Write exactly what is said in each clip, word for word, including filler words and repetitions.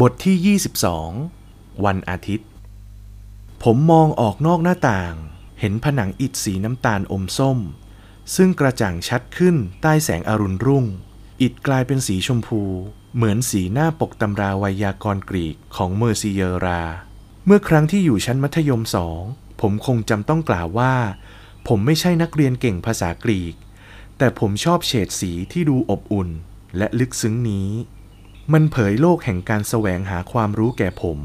บทที่ยี่สิบสองวันอาทิตย์ผมมองออกนอกหน้าต่างเห็นผนังอิฐสีน้ำตาลอมส้มซึ่งกระจ่างชัดขึ้นใต้แสงอรุณรุ่งอิฐกลายเป็นสีชมพูเหมือนสีหน้าปกตำราไวยากรณ์กรีกของเมอร์ซิเยราเมื่อครั้งที่อยู่ชั้นมัธยมสองผมคงจำต้องกล่าวว่าผมไม่ใช่นักเรียนเก่งภาษากรีกแต่ผมชอบเฉดสีที่ดูอบอุ่นและลึกซึ้งนี้มันเผยโลกแห่งการแสวงหาความรู้แก่ผม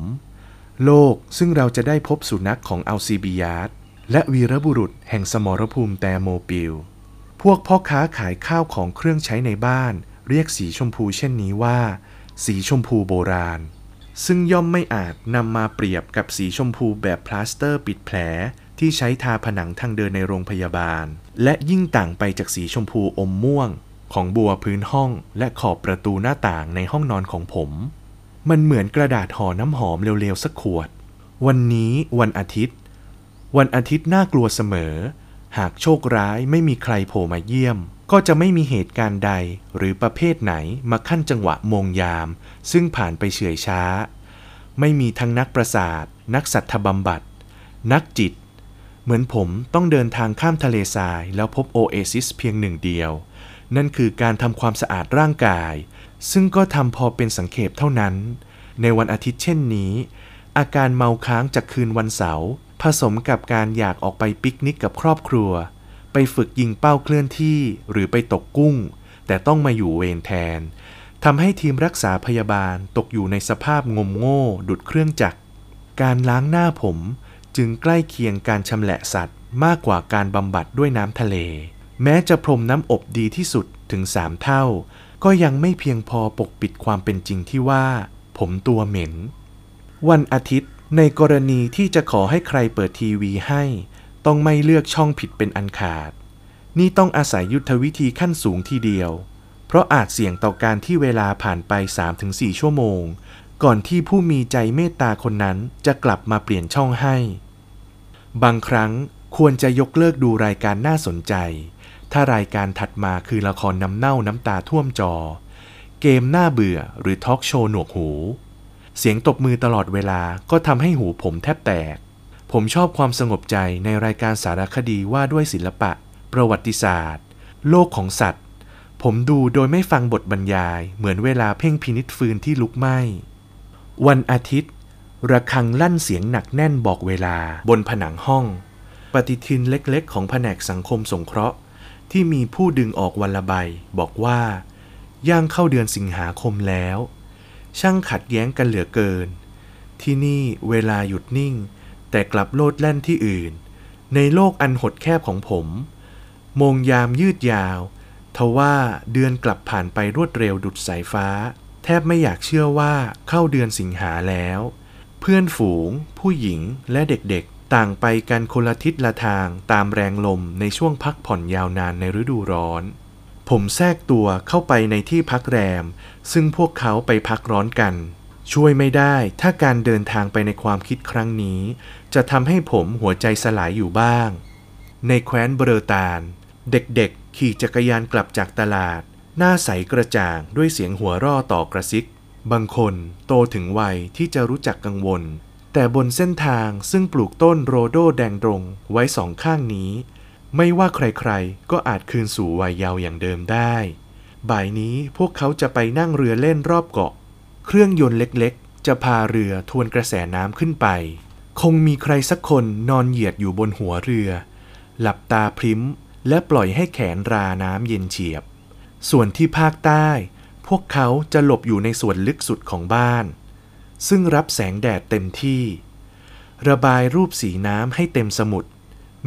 โลกซึ่งเราจะได้พบสุนัขของอัลซิบิยัสและวีรบุรุษแห่งสมรภูมิแตโมปิลพวกพ่อค้าขายข้าวของเครื่องใช้ในบ้านเรียกสีชมพูเช่นนี้ว่าสีชมพูโบราณซึ่งย่อมไม่อาจนำมาเปรียบกับสีชมพูแบบพลาสเตอร์ปิดแผลที่ใช้ทาผนังทางเดินในโรงพยาบาลและยิ่งต่างไปจากสีชมพูอมม่วงของบัวพื้นห้องและขอบประตูหน้าต่างในห้องนอนของผมมันเหมือนกระดาษห่อน้ำหอมเร็วๆสักขวดวันนี้วันอาทิตย์วันอาทิตย์น่ากลัวเสมอหากโชคร้ายไม่มีใครโผล่มาเยี่ยมก็จะไม่มีเหตุการณ์ใดหรือประเภทไหนมาขั้นจังหวะโมงยามซึ่งผ่านไปเฉื่อยช้าไม่มีทั้งนักประสาทนักสัตบำบัดนักจิตเหมือนผมต้องเดินทางข้ามทะเลทรายแล้วพบโอเอซิสเพียงหนึ่งเดียวนั่นคือการทำความสะอาดร่างกายซึ่งก็ทำพอเป็นสังเขปเท่านั้นในวันอาทิตย์เช่นนี้อาการเมาค้างจากคืนวันเสาร์ผสมกับการอยากออกไปปิกนิกกับครอบครัวไปฝึกยิงเป้าเคลื่อนที่หรือไปตกกุ้งแต่ต้องมาอยู่เวรแทนทำให้ทีมรักษาพยาบาลตกอยู่ในสภาพงมโง่ดุจเครื่องจักรการล้างหน้าผมจึงใกล้เคียงการชำแหละสัตว์มากกว่าการบำบัดด้วยน้ำทะเลแม้จะพรมน้ำอบดีที่สุดถึงสามเท่าก็ยังไม่เพียงพอปกปิดความเป็นจริงที่ว่าผมตัวเหม็นวันอาทิตย์ในกรณีที่จะขอให้ใครเปิดทีวีให้ต้องไม่เลือกช่องผิดเป็นอันขาดนี่ต้องอาศัยยุทธวิธีขั้นสูงทีเดียวเพราะอาจเสี่ยงต่อการที่เวลาผ่านไป สามถึงสี่ ชั่วโมงก่อนที่ผู้มีใจเมตตาคนนั้นจะกลับมาเปลี่ยนช่องให้บางครั้งควรจะยกเลิกดูรายการน่าสนใจถ้ารายการถัดมาคือละครน้ำเน่าน้ำตาท่วมจอเกมน่าเบื่อหรือทอล์กโชว์หนวกหูเสียงตบมือตลอดเวลาก็ทำให้หูผมแทบแตกผมชอบความสงบใจในรายการสารคดีว่าด้วยศิลปะประวัติศาสตร์โลกของสัตว์ผมดูโดยไม่ฟังบทบรรยายเหมือนเวลาเพ่งพินิจฟืนที่ลุกไหม้วันอาทิตย์ระฆังลั่นเสียงหนักแน่นบอกเวลาบนผนังห้องปฏิทินเล็กๆของแผนกสังคมสงเคราะห์ที่มีผู้ดึงออกวันละใบบอกว่าย่างเข้าเดือนสิงหาคมแล้วช่างขัดแย้งกันเหลือเกินที่นี่เวลาหยุดนิ่งแต่กลับโลดแล่นที่อื่นในโลกอันหดแคบของผมโมงยามยืดยาวทว่าเดือนกลับผ่านไปรวดเร็วดุจสายฟ้าแทบไม่อยากเชื่อว่าเข้าเดือนสิงหาแล้วเพื่อนฝูงผู้หญิงและเด็กๆต่างไปกันคนละทิศละทางตามแรงลมในช่วงพักผ่อนยาวนานในฤดูร้อนผมแทรกตัวเข้าไปในที่พักแรมซึ่งพวกเขาไปพักร้อนกันช่วยไม่ได้ถ้าการเดินทางไปในความคิดครั้งนี้จะทำให้ผมหัวใจสลายอยู่บ้างในแคว้นเบอร์ตานเด็กๆขี่จักรยานกลับจากตลาดหน้าใสกระจ่างด้วยเสียงหัวร่อต่อกระซิบบางคนโตถึงวัยที่จะรู้จักกังวลแต่บนเส้นทางซึ่งปลูกต้นโรโดแดงดงไว้สองข้างนี้ไม่ว่าใครๆก็อาจคืนสู่วัยเยาว์อย่างเดิมได้บ่ายนี้พวกเขาจะไปนั่งเรือเล่นรอบเกาะเครื่องยนต์เล็กๆจะพาเรือทวนกระแสน้ำขึ้นไปคงมีใครสักคนนอนเหยียดอยู่บนหัวเรือหลับตาพริ้มและปล่อยให้แขนราน้ำเย็นเฉียบส่วนที่ภาคใต้พวกเขาจะหลบอยู่ในส่วนลึกสุดของบ้านซึ่งรับแสงแดดเต็มที่ระบายรูปสีน้ำให้เต็มสมุด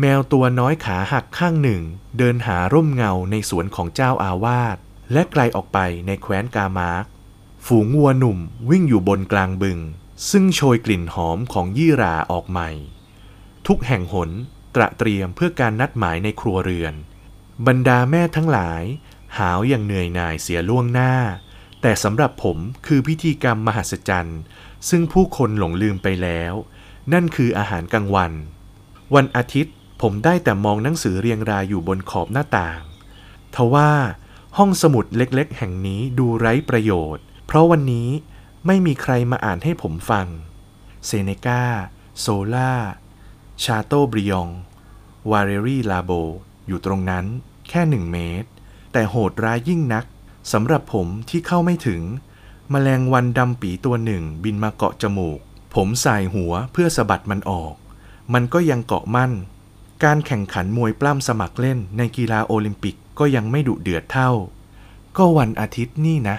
แมวตัวน้อยขาหักข้างหนึ่งเดินหาร่มเงาในสวนของเจ้าอาวาสและไกลออกไปในแคว้นกามาร์กฝูงวัวหนุ่มวิ่งอยู่บนกลางบึงซึ่งโชยกลิ่นหอมของยี่หร่าออกใหม่ทุกแห่งหนตระเตรียมเพื่อการนัดหมายในครัวเรือนบรรดาแม่ทั้งหลายหาวอย่างเหนื่อยหน่ายเสียล่วงหน้าแต่สำหรับผมคือพิธีกรรมมหัศจรรย์ซึ่งผู้คนหลงลืมไปแล้วนั่นคืออาหารกลางวันวันอาทิตย์ผมได้แต่มองหนังสือเรียงรายอยู่บนขอบหน้าต่างทว่าห้องสมุดเล็กๆแห่งนี้ดูไร้ประโยชน์เพราะวันนี้ ไม่มีใครมาอ่านให้ผมฟังเซเนกาโซล่าชาโตบริยองวาเรรีลาโบอยู่ตรงนั้นแค่หนึ่งเมตรแต่โหดร้ายยิ่งนักสำหรับผมที่เข้าไม่ถึงแมลงวันดำปีตัวหนึ่งบินมาเกาะจมูกผมสายหัวเพื่อสะบัดมันออกมันก็ยังเกาะมั่นการแข่งขันมวยปล้ำสมัครเล่นในกีฬาโอลิมปิกก็ยังไม่ดุเดือดเท่าก็วันอาทิตย์นี่นะ